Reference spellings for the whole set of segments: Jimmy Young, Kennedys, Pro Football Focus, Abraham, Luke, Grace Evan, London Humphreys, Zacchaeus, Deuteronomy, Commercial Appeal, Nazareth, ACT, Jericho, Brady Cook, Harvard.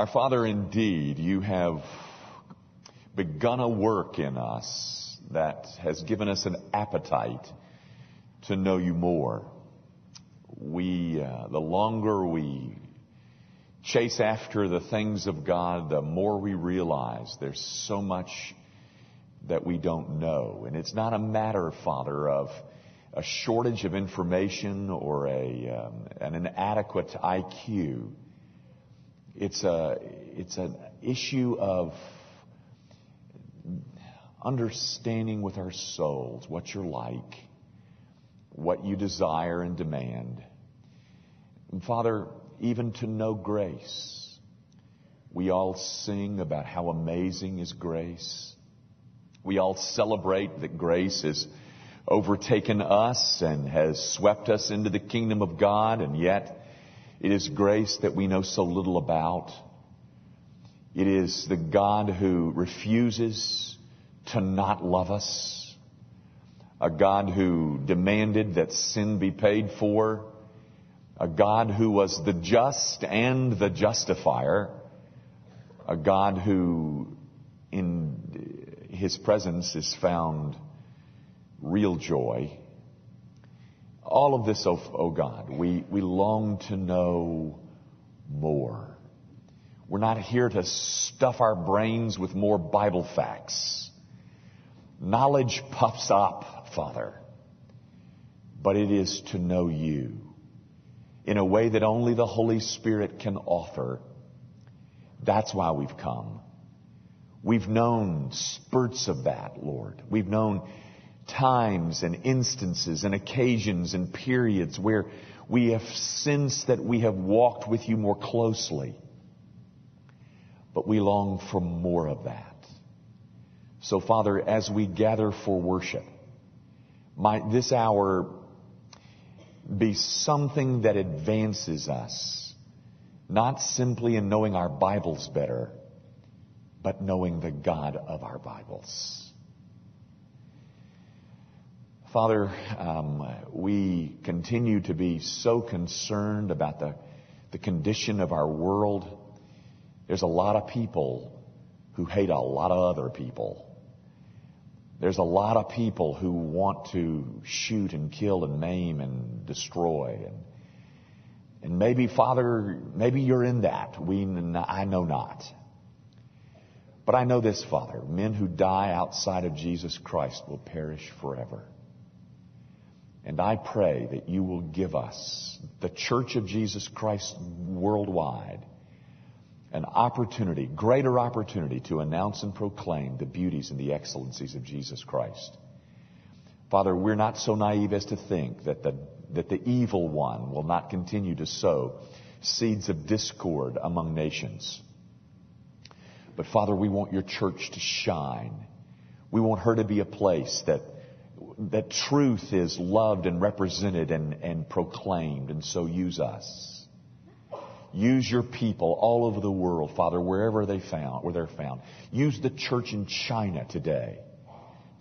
Our Father, indeed, you have begun a work in us that has given us an appetite to know you more. The longer we chase after the things of God, the more we realize there's so much that we don't know. And it's not a matter, Father, of a shortage of information or an inadequate IQ. It's an issue of understanding with our souls what you're like, what you desire and demand. And Father, even to know grace. We all sing about how amazing is grace. We all celebrate that grace has overtaken us and has swept us into the kingdom of God, and yet it is grace that we know so little about. It is the God who refuses to not love us, a God who demanded that sin be paid for, a God who was the just and the justifier, a God who in his presence is found real joy. All of this, oh God, we long to know more. We're not here to stuff our brains with more Bible facts. Knowledge puffs up, Father, but it is to know you in a way that only the Holy Spirit can offer. That's why we've come. We've known spurts of that, Lord. We've known times and instances and occasions and periods where we have sensed that we have walked with you more closely. But we long for more of that. So, Father, as we gather for worship, might this hour be something that advances us, not simply in knowing our Bibles better, but knowing the God of our Bibles. Father, we continue to be so concerned about the condition of our world. There's a lot of people who hate a lot of other people. There's a lot of people who want to shoot and kill and maim and destroy. And maybe, Father, maybe you're in that. I know not. But I know this, Father, men who die outside of Jesus Christ will perish forever. And I pray that you will give us, the Church of Jesus Christ worldwide, an opportunity, greater opportunity to announce and proclaim the beauties and the excellencies of Jesus Christ. Father, we're not so naive as to think that the evil one will not continue to sow seeds of discord among nations. But Father, we want your church to shine. We want her to be a place that truth is loved and represented and proclaimed, and so use us. Use your people all over the world, Father, where they're found. Use the church in China today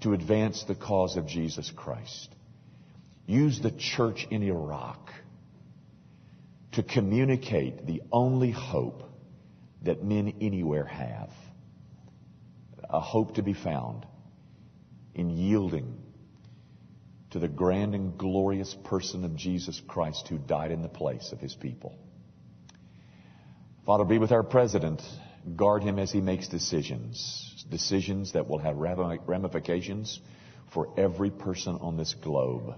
to advance the cause of Jesus Christ. Use the church in Iraq to communicate the only hope that men anywhere have, a hope to be found in yielding to the grand and glorious person of Jesus Christ who died in the place of his people. Father, be with our president. Guard him as he makes decisions that will have ramifications for every person on this globe.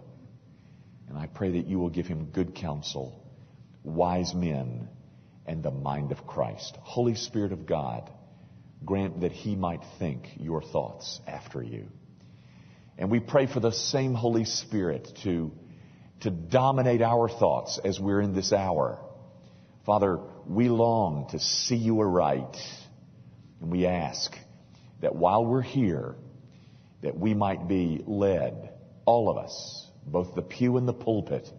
And I pray that you will give him good counsel, wise men, and the mind of Christ. Holy Spirit of God, grant that he might think your thoughts after you. And we pray for the same Holy Spirit to dominate our thoughts as we're in this hour. Father, we long to see you aright. And we ask that while we're here, that we might be led, all of us, both the pew and the pulpit,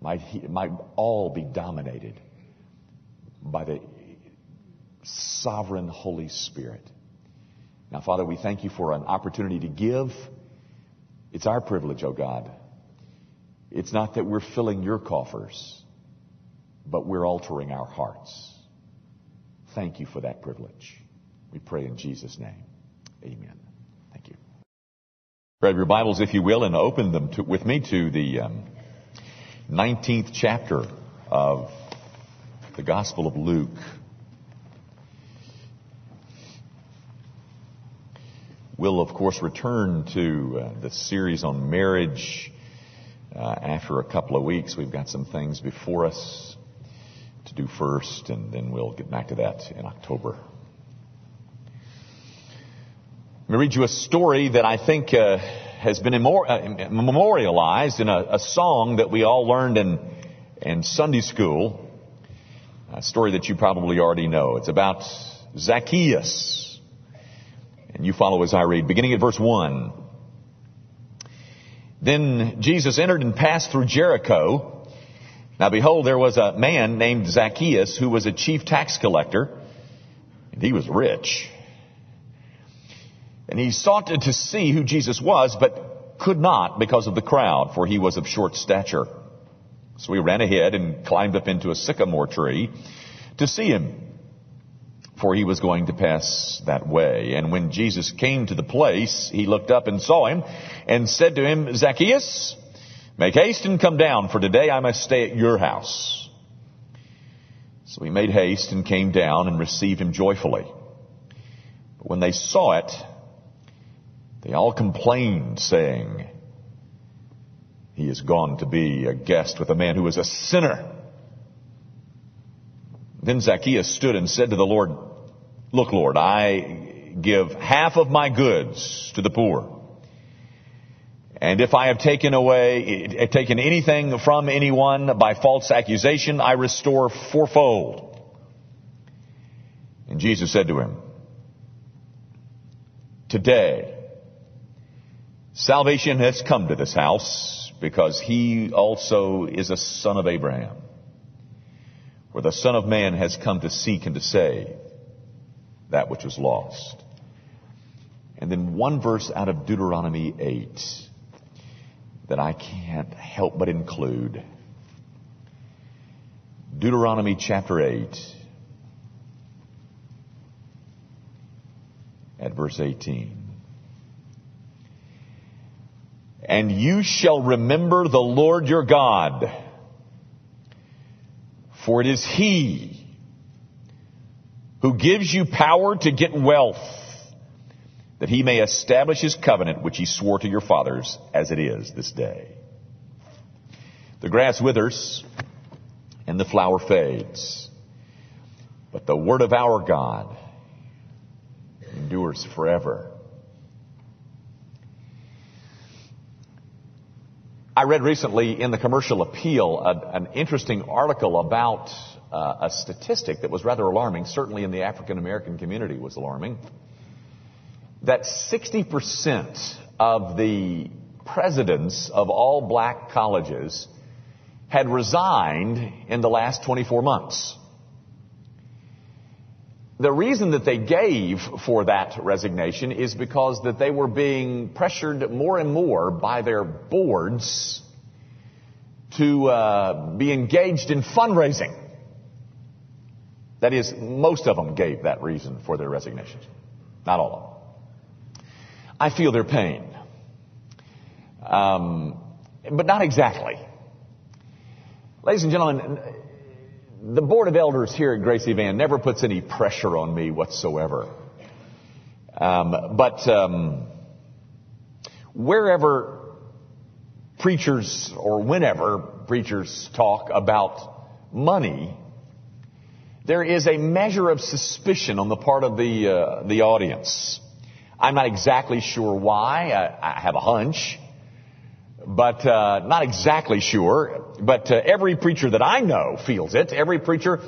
might all be dominated by the sovereign Holy Spirit. Now, Father, we thank you for an opportunity to give. It's our privilege, oh God. It's not that we're filling your coffers, but we're altering our hearts. Thank you for that privilege. We pray in Jesus' name. Amen. Thank you. Grab your Bibles, if you will, and open them with me to the 19th chapter of the Gospel of Luke. We'll, of course, return to the series on marriage after a couple of weeks. We've got some things before us to do first, and then we'll get back to that in October. Let me read you a story that I think has been memorialized in a song that we all learned in Sunday school. A story that you probably already know. It's about Zacchaeus. And you follow as I read, beginning at verse 1. Then Jesus entered and passed through Jericho. Now behold, there was a man named Zacchaeus who was a chief tax collector, and he was rich. And he sought to see who Jesus was, but could not because of the crowd, for he was of short stature. So he ran ahead and climbed up into a sycamore tree to see him, for he was going to pass that way. And when Jesus came to the place, he looked up and saw him and said to him, "Zacchaeus, make haste and come down, for today I must stay at your house." So he made haste and came down and received him joyfully. But when they saw it, they all complained, saying, "He is gone to be a guest with a man who is a sinner." Then Zacchaeus stood and said to the Lord, "Look, Lord, I give half of my goods to the poor. And if I have taken anything from anyone by false accusation, I restore fourfold." And Jesus said to him, "Today, salvation has come to this house, because he also is a son of Abraham. For the Son of Man has come to seek and to save that which was lost." And then one verse out of Deuteronomy 8 that I can't help but include. Deuteronomy chapter 8 at verse 18. "And you shall remember the Lord your God, for it is he who gives you power to get wealth, that he may establish his covenant which he swore to your fathers, as it is this day. The grass withers and the flower fades, but the word of our God endures forever." I read recently in the Commercial Appeal an interesting article about a statistic that was rather alarming, certainly in the African-American community was alarming, that 60% of the presidents of all black colleges had resigned in the last 24 months. The reason that they gave for that resignation is because that they were being pressured more and more by their boards to be engaged in fundraising. That is, most of them gave that reason for their resignations. Not all of them. I feel their pain. But not exactly. Ladies and gentlemen, the Board of Elders here at Grace Evan never puts any pressure on me whatsoever. Wherever preachers or whenever preachers talk about money, there is a measure of suspicion on the part of the audience. I'm not exactly sure why. I have a hunch, but not exactly sure. But every preacher that I know feels it. Every preacher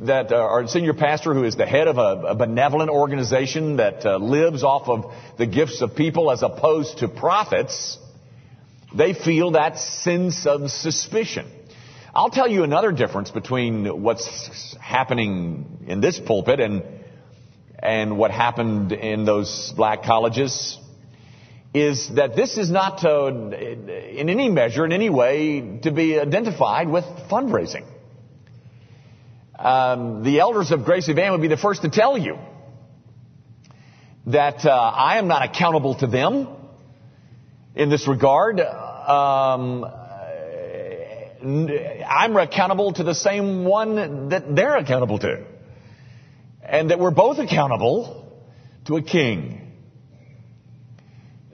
that our senior pastor, who is the head of a benevolent organization that lives off of the gifts of people as opposed to profits, they feel that sense of suspicion. I'll tell you another difference between what's happening in this pulpit and what happened in those black colleges, is that this is not in any measure, in any way, to be identified with fundraising. The elders of Grace Evan would be the first to tell you that I am not accountable to them in this regard. I'm accountable to the same one that they're accountable to. And that we're both accountable to a king.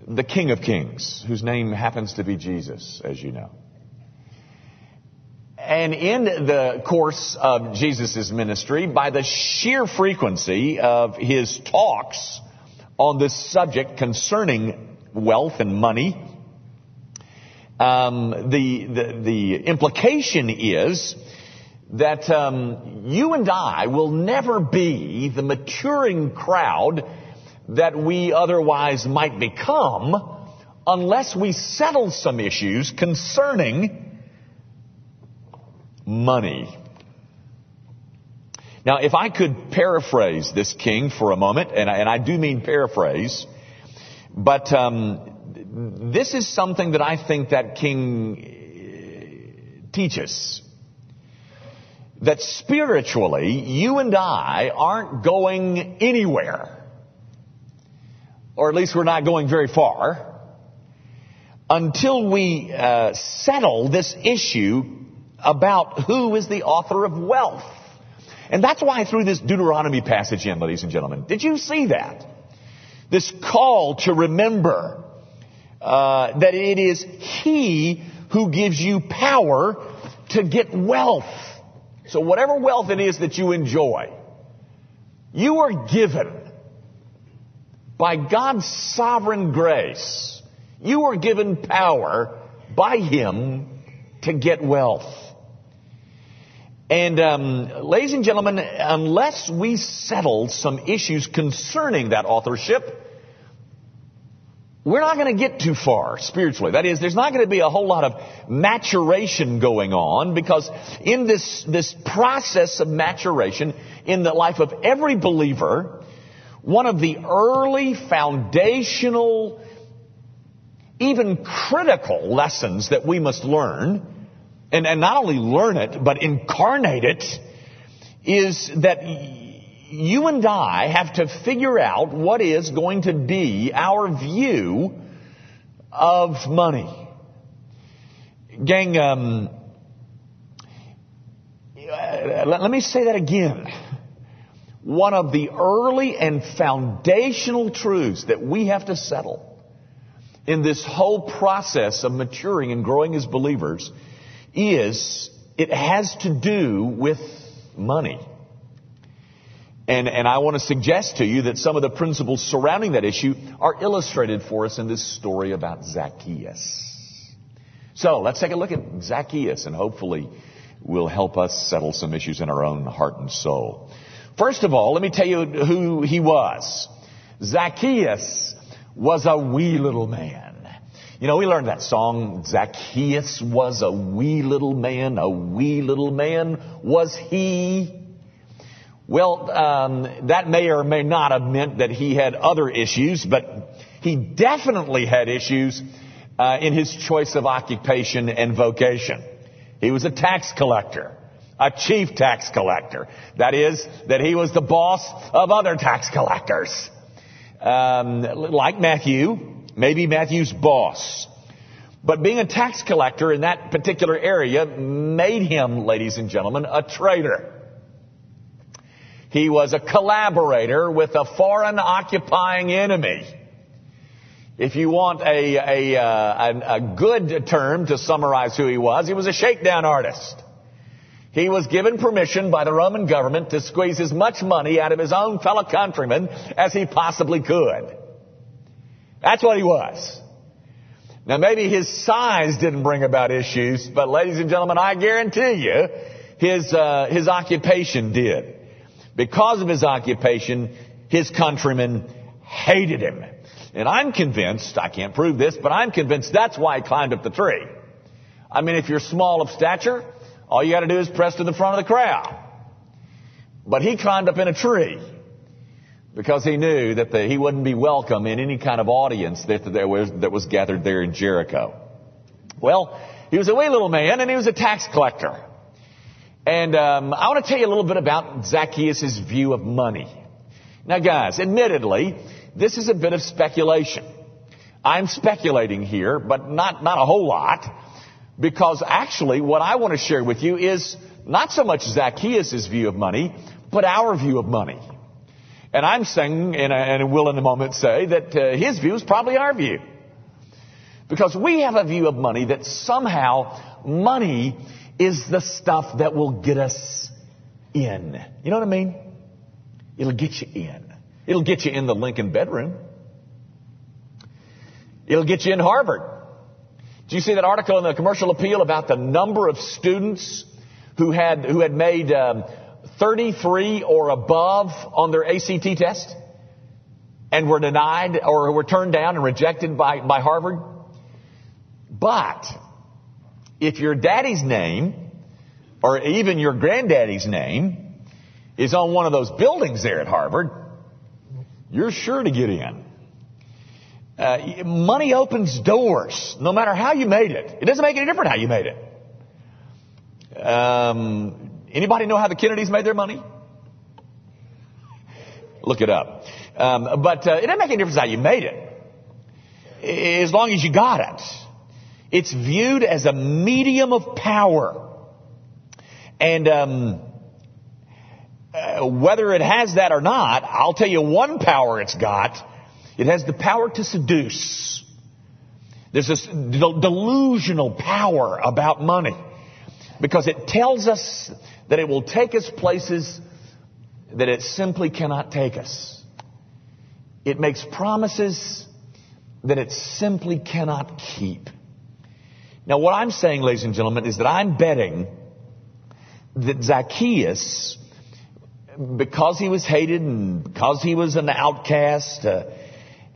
The King of Kings, whose name happens to be Jesus, as you know. And in the course of Jesus' ministry, by the sheer frequency of his talks on this subject concerning wealth and money, the implication is that you and I will never be the maturing crowd that we otherwise might become unless we settle some issues concerning money. Now, if I could paraphrase this king for a moment, and I do mean paraphrase, but this is something that I think that king teaches. That spiritually, you and I aren't going anywhere, or at least we're not going very far, until we settle this issue about who is the author of wealth. And that's why I threw this Deuteronomy passage in, ladies and gentlemen. Did you see that? This call to remember that it is He who gives you power to get wealth. So whatever wealth it is that you enjoy, you are given by God's sovereign grace. You are given power by Him to get wealth. And ladies and gentlemen, unless we settle some issues concerning that authorship, we're not going to get too far spiritually. That is, there's not going to be a whole lot of maturation going on, because in this process of maturation in the life of every believer, one of the early foundational, even critical lessons that we must learn, and not only learn it, but incarnate it, is that you and I have to figure out what is going to be our view of money. Gang, let me say that again. One of the early and foundational truths that we have to settle in this whole process of maturing and growing as believers is it has to do with money. And I want to suggest to you that some of the principles surrounding that issue are illustrated for us in this story about Zacchaeus. So let's take a look at Zacchaeus, and hopefully will help us settle some issues in our own heart and soul. First of all, let me tell you who he was. Zacchaeus was a wee little man. You know, we learned that song, Zacchaeus was a wee little man was he. Well, that may or may not have meant that he had other issues, but he definitely had issues in his choice of occupation and vocation. He was a tax collector, a chief tax collector. That is, that he was the boss of other tax collectors. Like Matthew. Maybe Matthew's boss. But being a tax collector in that particular area made him, ladies and gentlemen, a traitor. He was a collaborator with a foreign occupying enemy. If you want a good term to summarize who he was a shakedown artist. He was given permission by the Roman government to squeeze as much money out of his own fellow countrymen as he possibly could. That's what he was. Now, maybe his size didn't bring about issues, but ladies and gentlemen, I guarantee you his occupation did. Because of his occupation, his countrymen hated him. And I'm convinced, I can't prove this, but I'm convinced that's why he climbed up the tree. I mean, if you're small of stature, all you got to do is press to the front of the crowd. But he climbed up in a tree, because he knew that he wouldn't be welcome in any kind of audience that was gathered there in Jericho. Well, he was a wee little man, and he was a tax collector. And I want to tell you a little bit about Zacchaeus' view of money. Now, guys, admittedly, this is a bit of speculation. I'm speculating here, but not a whole lot, because actually what I want to share with you is not so much Zacchaeus' view of money, but our view of money. And I'm saying, and will in a moment say, that his view is probably our view. Because we have a view of money that somehow money is the stuff that will get us in. You know what I mean? It'll get you in. It'll get you in the Lincoln bedroom. It'll get you in Harvard. Did you see that article in the Commercial Appeal about the number of students who had made 33 or above on their ACT test and were denied or were turned down and rejected by Harvard? But if your daddy's name or even your granddaddy's name is on one of those buildings there at Harvard, you're sure to get in. Money opens doors, no matter how you made it. It doesn't make any difference how you made it. Anybody know how the Kennedys made their money? Look it up. But it doesn't make any difference how you made it, as long as you got it. It's viewed as a medium of power. And whether it has that or not, I'll tell you one power it's got. It has the power to seduce. There's this delusional power about money, because it tells us that it will take us places that it simply cannot take us. It makes promises that it simply cannot keep. Now, what I'm saying, ladies and gentlemen, is that I'm betting that Zacchaeus, because he was hated and because he was an outcast,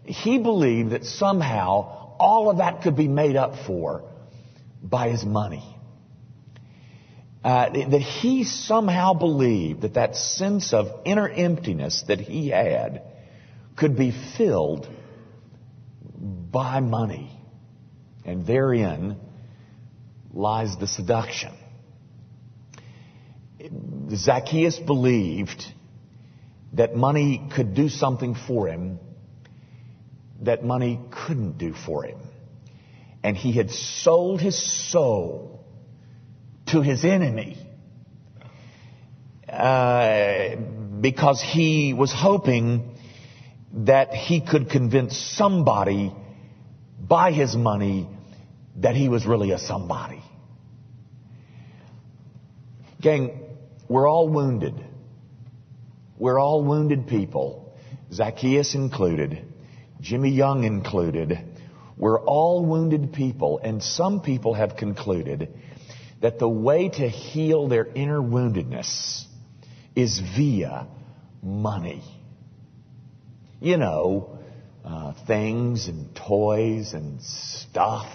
he believed that somehow all of that could be made up for by his money. That he somehow believed that sense of inner emptiness that he had could be filled by money. And therein lies the seduction. Zacchaeus believed that money could do something for him that money couldn't do for him. And he had sold his soul to his enemy because he was hoping that he could convince somebody by his money that he was really a somebody. Gang, we're all wounded. We're all wounded people, Zacchaeus included, Jimmy Young included. We're all wounded people, and some people have concluded that the way to heal their inner woundedness is via money. You know, things and toys and stuff.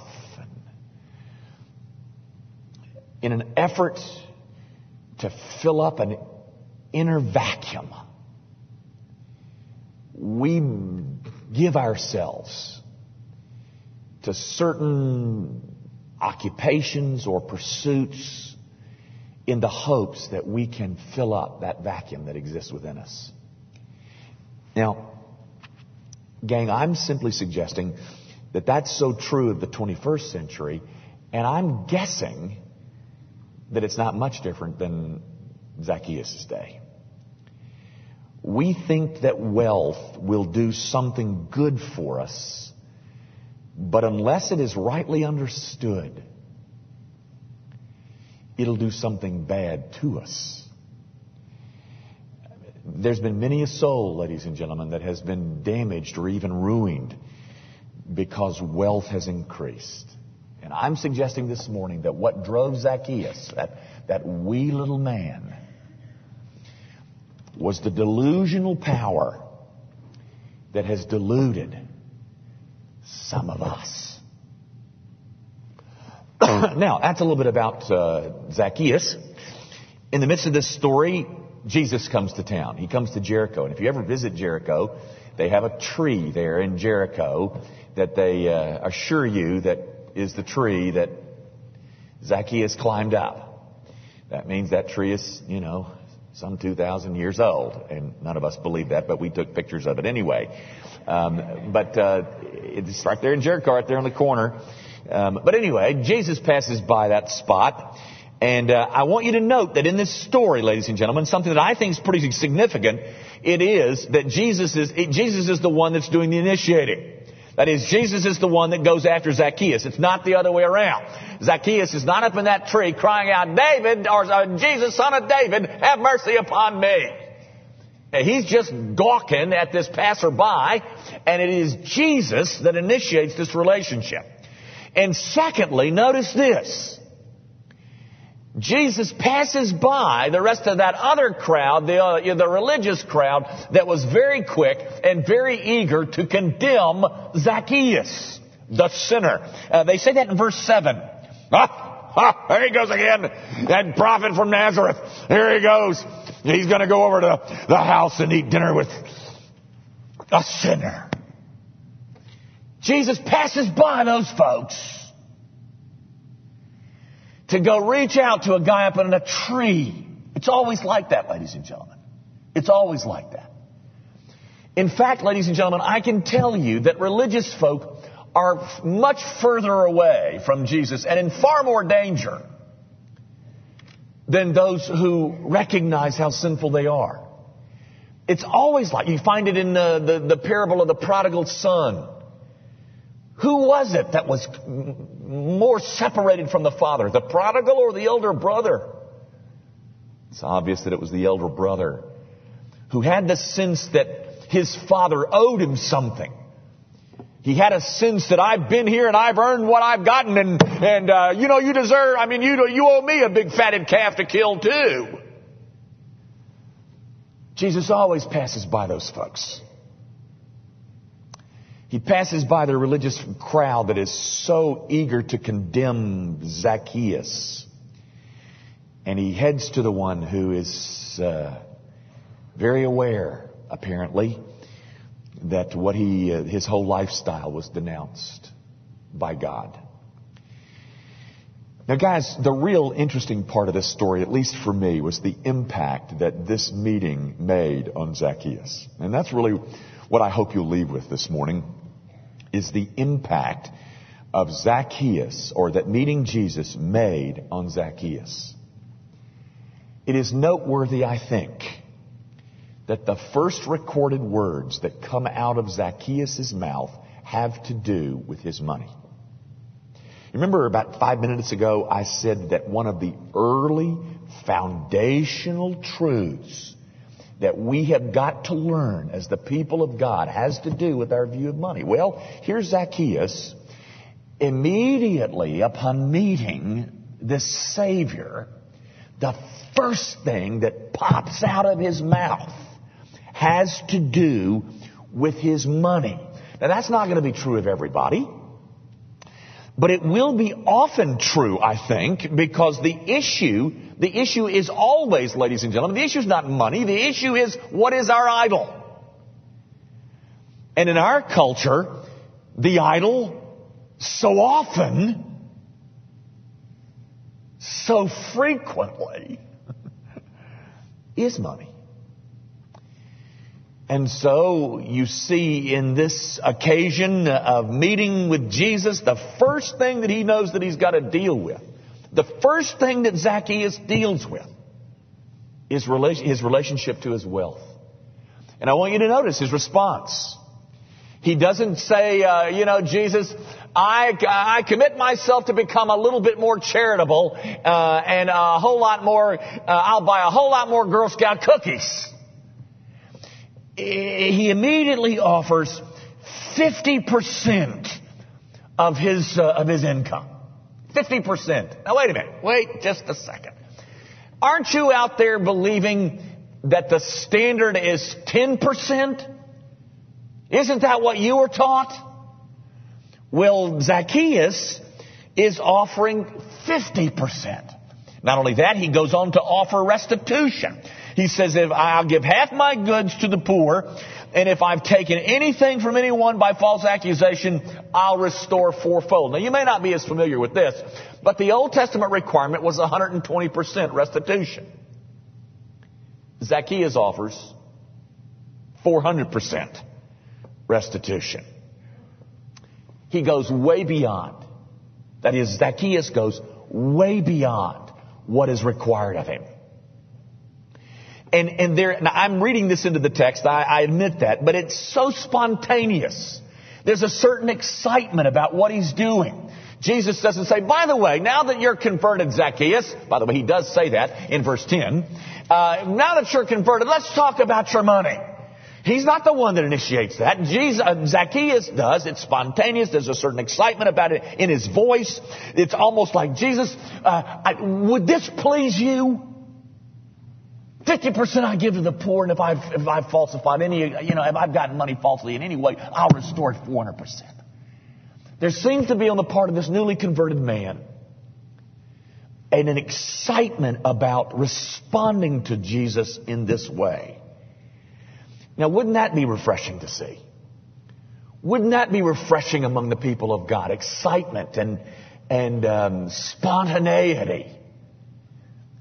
In an effort to fill up an inner vacuum, we give ourselves to certain occupations or pursuits in the hopes that we can fill up that vacuum that exists within us. Now, gang, I'm simply suggesting that that's so true of the 21st century, and I'm guessing that it's not much different than Zacchaeus' day. We think that wealth will do something good for us, but unless it is rightly understood, it'll do something bad to us. There's been many a soul, ladies and gentlemen, that has been damaged or even ruined because wealth has increased. And I'm suggesting this morning that what drove Zacchaeus, that wee little man, was the delusional power that has deluded some of us. Now, that's a little bit about Zacchaeus. In the midst of this story, Jesus comes to town. He comes to Jericho. And if you ever visit Jericho, they have a tree there in Jericho that they assure you that is the tree that Zacchaeus climbed up. That means that tree is, you know, some 2,000 years old. And none of us believe that, but we took pictures of it anyway. It's right there in Jericho, right there on the corner. But anyway, Jesus passes by that spot. And I want you to note that in this story, ladies and gentlemen, something that I think is pretty significant, it is that Jesus is the one that's doing the initiating. That is, Jesus is the one that goes after Zacchaeus. It's not the other way around. Zacchaeus is not up in that tree crying out, David, or Jesus, son of David, have mercy upon me. And he's just gawking at this passerby, and it is Jesus that initiates this relationship. And secondly, notice this. Jesus passes by the rest of that other crowd, the religious crowd, that was very quick and very eager to condemn Zacchaeus, the sinner. They say that in verse 7. There he goes again. That prophet from Nazareth. Here he goes. He's going to go over to the house and eat dinner with a sinner. Jesus passes by those folks to go reach out to a guy up in a tree. It's always like that, ladies and gentlemen. It's always like that. In fact, ladies and gentlemen, I can tell you that religious folk are much further away from Jesus and in far more danger than those who recognize how sinful they are. It's always like, you find it in the parable of the prodigal son. Who was it that was more separated from the father, the prodigal or the elder brother? It's obvious that it was the elder brother who had the sense that his father owed him something. He had a sense that I've been here and I've earned what I've gotten and you know, you deserve, I mean, you owe me a big fatted calf to kill too. Jesus always passes by those folks. He passes by the religious crowd that is so eager to condemn Zacchaeus. And he heads to the one who is very aware, apparently, that what his whole lifestyle was denounced by God. Now, guys, the real interesting part of this story, at least for me, was the impact that this meeting made on Zacchaeus. And that's really what I hope you'll leave with this morning. Is the impact of Zacchaeus, or that meeting Jesus made on Zacchaeus. It is noteworthy, I think, that the first recorded words that come out of Zacchaeus' mouth have to do with his money. Remember about 5 minutes ago, I said that one of the early foundational truths that we have got to learn as the people of God has to do with our view of money. Well, here's Zacchaeus. Immediately upon meeting this Savior, the first thing that pops out of his mouth has to do with his money. Now, that's not going to be true of everybody, but it will be often true, I think, because the issue is always, ladies and gentlemen, the issue is not money. The issue is, what is our idol? And in our culture, the idol so often, so frequently, is money. And so you see in this occasion of meeting with Jesus, the first thing that he knows that he's got to deal with, the first thing that Zacchaeus deals with, is his relationship to his wealth. And I want you to notice his response. He doesn't say, Jesus, I commit myself to become a little bit more charitable and a whole lot more, I'll buy a whole lot more Girl Scout cookies. He immediately offers 50% of his income. 50%. Now, wait a minute. Wait just a second. Aren't you out there believing that the standard is 10%? Isn't that what you were taught? Well, Zacchaeus is offering 50%. Not only that, he goes on to offer restitution. He says, if I'll give half my goods to the poor, and if I've taken anything from anyone by false accusation, I'll restore fourfold. Now, you may not be as familiar with this, but the Old Testament requirement was 120% restitution. Zacchaeus offers 400% restitution. He goes way beyond. That is, Zacchaeus goes way beyond what is required of him. And there, now I'm reading this into the text, I admit that, but it's so spontaneous. There's a certain excitement about what he's doing. Jesus doesn't say, by the way, now that you're converted, Zacchaeus, by the way, he does say that in verse 10, now that you're converted, let's talk about your money. He's not the one that initiates that. Zacchaeus does. It's spontaneous. There's a certain excitement about it in his voice. It's almost like, Jesus, would this please you? 50% I give to the poor, and if I've falsified any, if I've gotten money falsely in any way, I'll restore it 400%. There seems to be on the part of this newly converted man an excitement about responding to Jesus in this way. Now, wouldn't that be refreshing to see? Wouldn't that be refreshing among the people of God? Excitement and spontaneity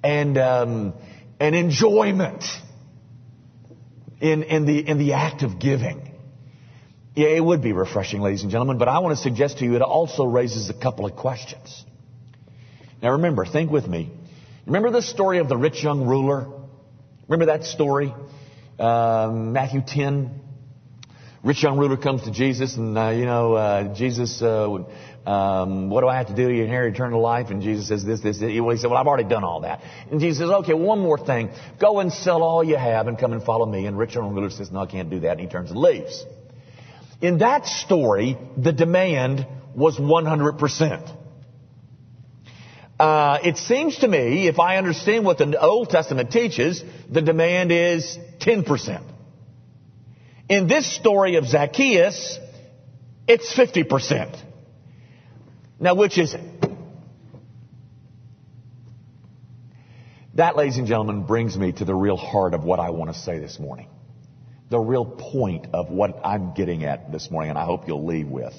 and enjoyment in the act of giving. Yeah, it would be refreshing, ladies and gentlemen, but I want to suggest to you it also raises a couple of questions. Now remember, think with me. Remember the story of the rich young ruler? Remember that story? Matthew 10. Rich young ruler comes to Jesus and, Jesus, what do I have to do to inherit eternal life? And Jesus says this. He said, well, I've already done all that. And Jesus says, okay, one more thing. Go and sell all you have and come and follow me. And rich young ruler says, no, I can't do that. And he turns and leaves. In that story, the demand was 100%. It seems to me, if I understand what the Old Testament teaches, the demand is 10%. In this story of Zacchaeus, it's 50%. Now, which is it? That, ladies and gentlemen, brings me to the real heart of what I want to say this morning. The real point of what I'm getting at this morning, and I hope you'll leave with.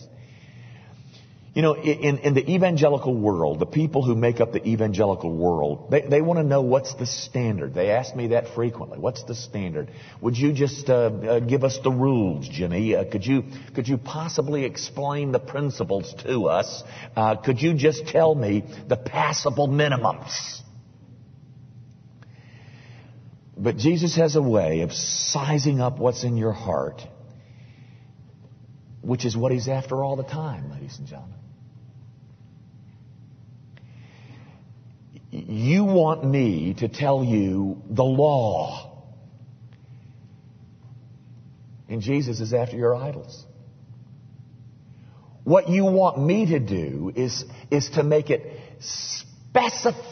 You know, in the evangelical world, the people who make up the evangelical world, they want to know what's the standard. They ask me that frequently. What's the standard? Would you just give us the rules, Jimmy? Could you possibly explain the principles to us? Could you just tell me the passable minimums? But Jesus has a way of sizing up what's in your heart, which is what he's after all the time, ladies and gentlemen. You want me to tell you the law. And Jesus is after your idols. What you want me to do is to make it specific.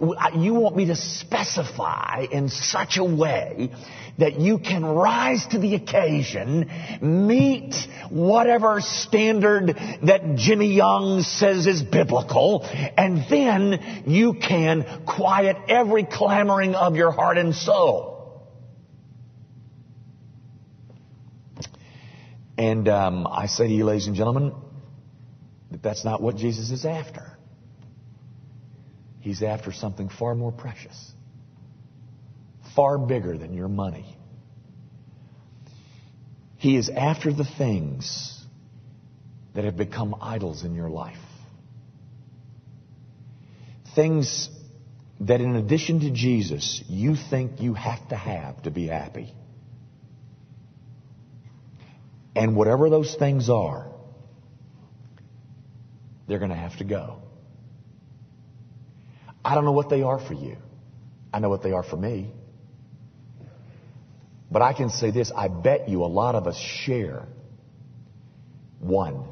You want me to specify in such a way that you can rise to the occasion, meet whatever standard that Jimmy Young says is biblical, and then you can quiet every clamoring of your heart and soul. And I say to you, ladies and gentlemen, that that's not what Jesus is after. He's after something far more precious, far bigger than your money. He is after the things that have become idols in your life. Things that in addition to Jesus, you think you have to be happy. And whatever those things are, they're going to have to go. I don't know what they are for you. I know what they are for me. But I can say this, I bet you a lot of us share one.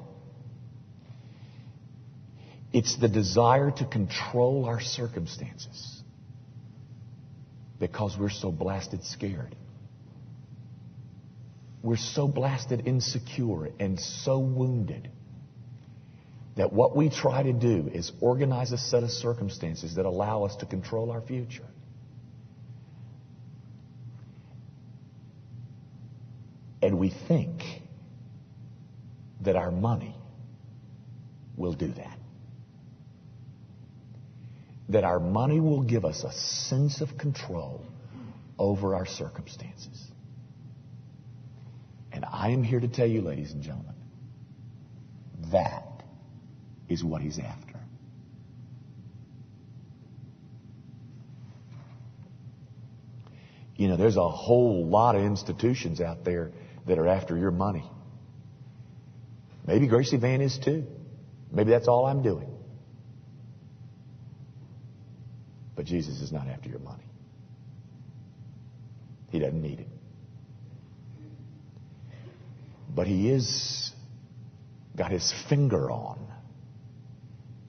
It's the desire to control our circumstances because we're so blasted scared. We're so blasted insecure and so wounded that what we try to do is organize a set of circumstances that allow us to control our future. And we think that our money will do that. That our money will give us a sense of control over our circumstances. And I am here to tell you, ladies and gentlemen, that is what he's after. You know, there's a whole lot of institutions out there that are after your money. Maybe Grace Evan is too. Maybe that's all I'm doing. But Jesus is not after your money. He doesn't need it. But he is got his finger on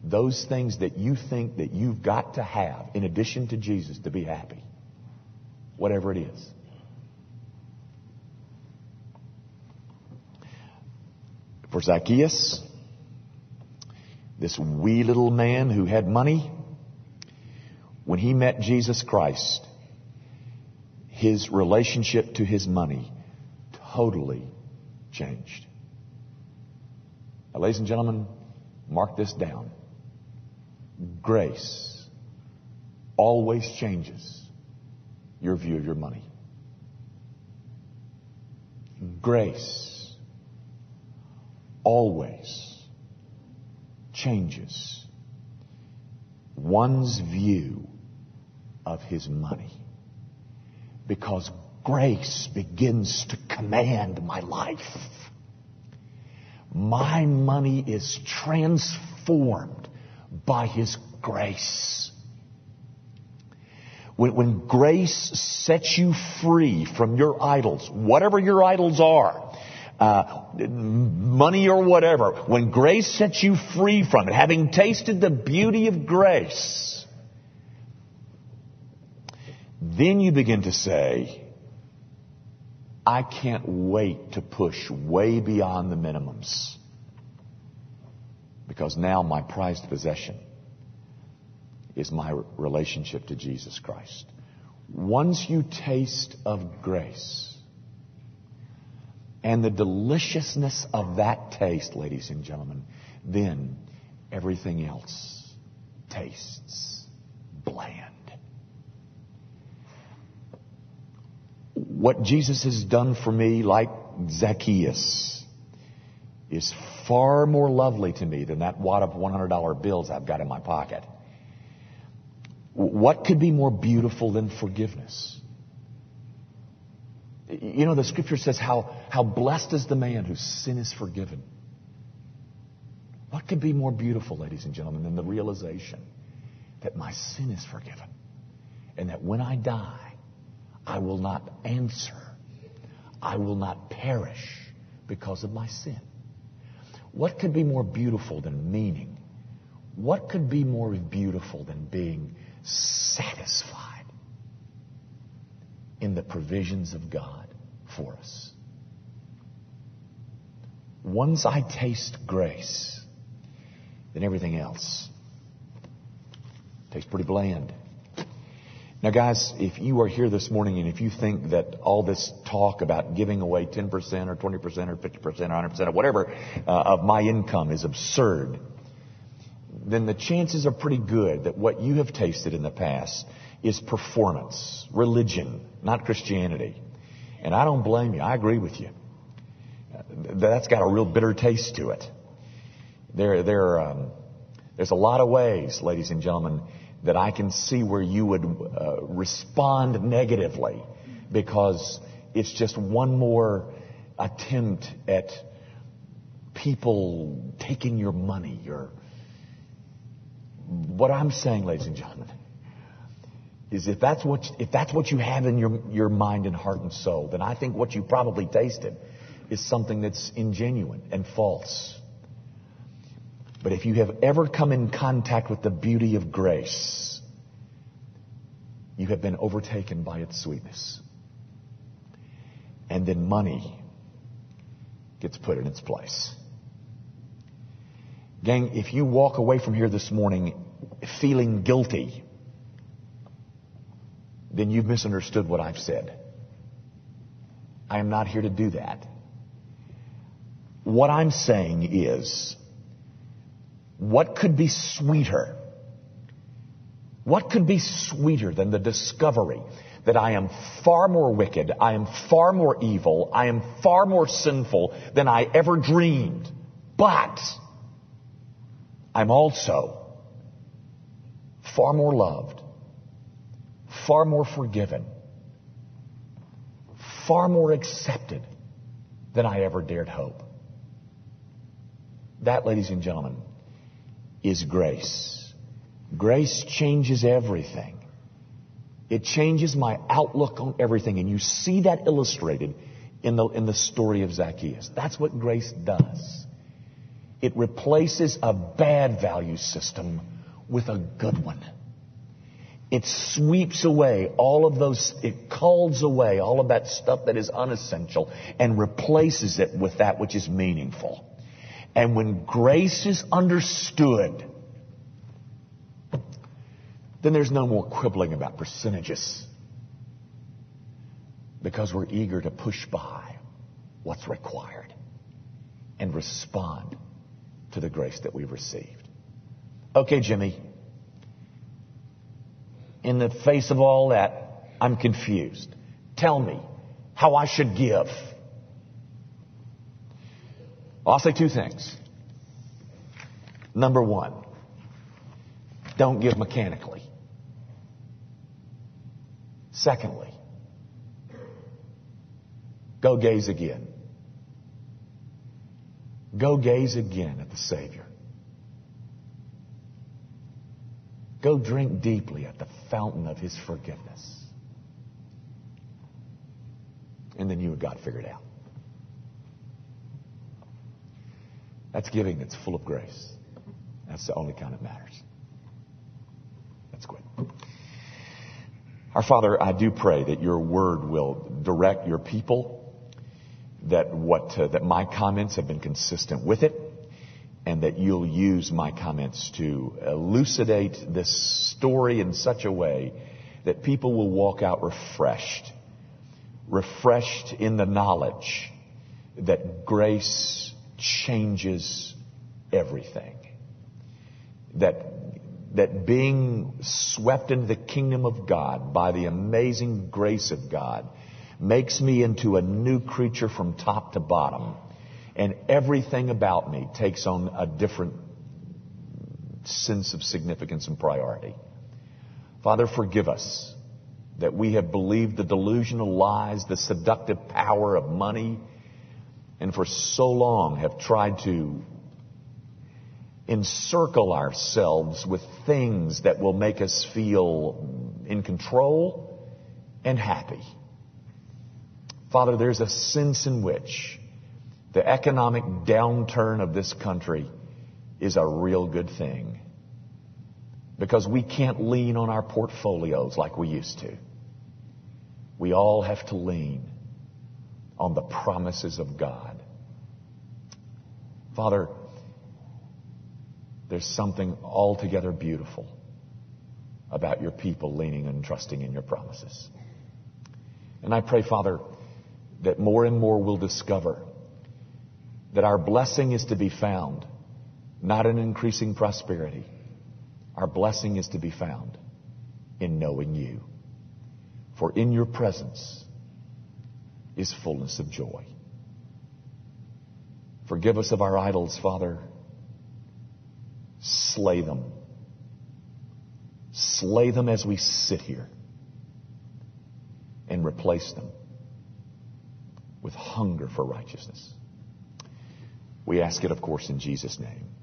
those things that you think that you've got to have in addition to Jesus to be happy. Whatever it is. For Zacchaeus, this wee little man who had money, when he met Jesus Christ, his relationship to his money totally changed. Now, ladies and gentlemen, mark this down. Grace always changes your view of your money. Grace always changes one's view of his money. Because grace begins to command my life. My money is transformed by his grace. When grace sets you free from your idols, whatever your idols are, money or whatever, when grace sets you free from it, having tasted the beauty of grace, then you begin to say, I can't wait to push way beyond the minimums, because now my prized possession is my relationship to Jesus Christ. Once you taste of grace and the deliciousness of that taste, ladies and gentlemen, then everything else tastes bland. What Jesus has done for me, like Zacchaeus, is far more lovely to me than that wad of $100 bills I've got in my pocket. What could be more beautiful than forgiveness? You know, the scripture says how blessed is the man whose sin is forgiven. What could be more beautiful, ladies and gentlemen, than the realization that my sin is forgiven and that when I die, I will not answer. I will not perish because of my sin. What could be more beautiful than meaning? What could be more beautiful than being satisfied in the provisions of God for us? Once I taste grace, then everything else tastes pretty bland. Now, guys, if you are here this morning and if you think that all this talk about giving away 10% or 20% or 50% or 100% or whatever of my income is absurd, then the chances are pretty good that what you have tasted in the past is performance, religion, not Christianity. And I don't blame you. I agree with you. That's got a real bitter taste to it. There's a lot of ways, ladies and gentlemen, that I can see where you would respond negatively because it's just one more attempt at people taking your money, your... What I'm saying, ladies and gentlemen, is if that's what you have in your mind and heart and soul, then I think what you probably tasted is something that's ingenuine and false. But if you have ever come in contact with the beauty of grace, you have been overtaken by its sweetness. And then money gets put in its place. Gang, if you walk away from here this morning feeling guilty, then you've misunderstood what I've said. I am not here to do that. What I'm saying is, what could be sweeter? What could be sweeter than the discovery that I am far more wicked, I am far more evil, I am far more sinful than I ever dreamed, but I'm also far more loved, far more forgiven, far more accepted than I ever dared hope. That, ladies and gentlemen, is grace. Grace changes everything. It changes my outlook on everything. And you see that illustrated in the story of Zacchaeus. That's what grace does. It replaces a bad value system with a good one. It sweeps away all of those, it culls away all of that stuff that is unessential and replaces it with that which is meaningful. And when grace is understood, then there's no more quibbling about percentages, because we're eager to push by what's required and respond to the grace that we've received. Okay, Jimmy, in the face of all that, I'm confused. Tell me how I should give. I'll say two things. Number one, don't give mechanically. Secondly, go gaze again. Go gaze again at the Savior. Go drink deeply at the fountain of His forgiveness. And then you and God figure it out. That's giving that's full of grace. That's the only kind that matters. That's good. Our Father, I do pray that your word will direct your people, that my comments have been consistent with it, and that you'll use my comments to elucidate this story in such a way that people will walk out refreshed in the knowledge that grace changes everything. That being swept into the kingdom of God by the amazing grace of God makes me into a new creature from top to bottom. And everything about me takes on a different sense of significance and priority. Father, forgive us that we have believed the delusional lies, the seductive power of money, and for so long have tried to encircle ourselves with things that will make us feel in control and happy. Father, there's a sense in which the economic downturn of this country is a real good thing, because we can't lean on our portfolios like we used to. We all have to lean on the promises of God. Father, there's something altogether beautiful about your people leaning and trusting in your promises. And I pray, Father, that more and more we'll discover that our blessing is to be found not in increasing prosperity. Our blessing is to be found in knowing you. For in your presence is fullness of joy. Forgive us of our idols, Father. Slay them. Slay them as we sit here, and replace them with hunger for righteousness. We ask it, of course, in Jesus' name.